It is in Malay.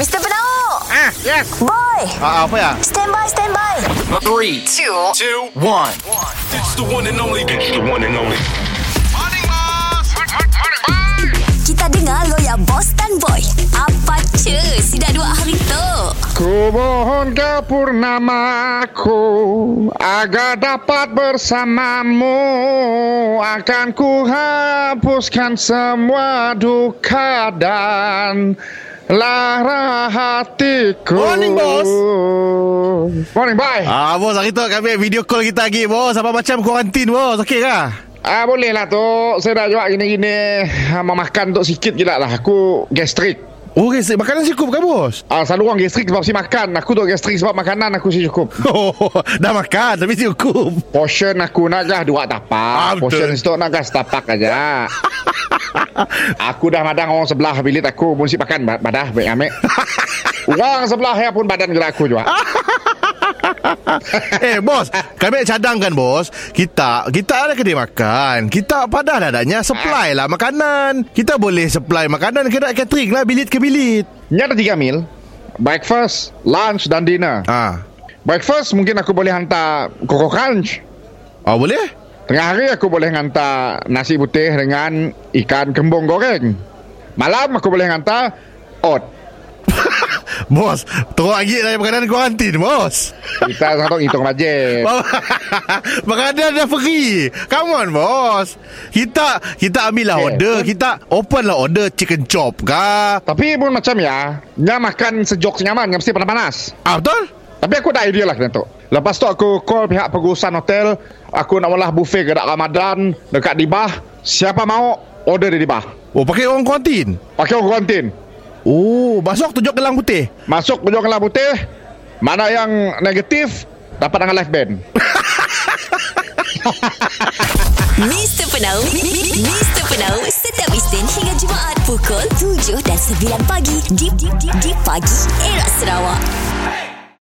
Mr Penauk. Yes. Boy. Apa ya? Stand by, stand by. 3, 2, 1. It's the one and only. Morning, boss. Morning, boy. Kita dengar lo ya, boss dan boy. Apa cuy? Sudah 2 hari tu. Ku mohon kepurnamaku agar dapat bersamamu, akan ku hapuskan semua duka dan lara hatiku. Morning, boss. Morning, bye. Bos, hari tu kami video call kita lagi, bos. Apa macam kuarantin, bos? Okey kah? Boleh lah, Tok. Saya dah jawab gini-gini. Makan, Tok, sikit je lah. Aku gastrik. Oh, gastrik. Makanan cukup kan, bos? Selalu orang gastrik sebab si makan. Aku, Tok, gastrik sebab makanan aku si cukup. Dah makan tapi si cukup. Portion aku nak jah 2 tapak. Portion si Tok nak gas tapak aja. Aku dah madang orang sebelah bilik aku pun sip makan badah baik amek. Orang sebelah saya pun badan gerak aku juga. Bos, kami cadangkan, bos. Kita ada kedai makan. Kita padah dadanya supply lah makanan. Kita boleh supply makanan kedai catering lah bilik ke bilik. Ni ada 3 meal. Breakfast, lunch dan dinner. Breakfast mungkin aku boleh hantar Coco Crunch. Oh, boleh? Tengah hari aku boleh hantar nasi putih dengan ikan kembung goreng. Malam aku boleh hantar oat. Bos, teruk lagi dari makanan kuarantin, bos. Kita sangat hitung bajet. Makanan dah free. Come on, bos. Kita ambil lah order. Kita open lah order chicken chop kah. Tapi pun macam ya, dia makan sejuk senyaman, dia mesti panas-panas. Betul? Tapi aku dah idea lah kena tu. Lepas tu aku call pihak pengurusan hotel. Aku nak olah buffet ke dekat Ramadan dekat Dibah. Siapa mau order di Dibah. Oh, pakai orang kuarantin. Pakai orang kuarantin. Oh, masuk tunjuk gelang putih. Masuk tunjuk gelang putih. Mana yang negatif dapat dengan live band. Mr Penauk, Mr Penauk setiap Isnin hingga Jumaat pukul 7 dan 9 pagi di Pagi Era Sarawak.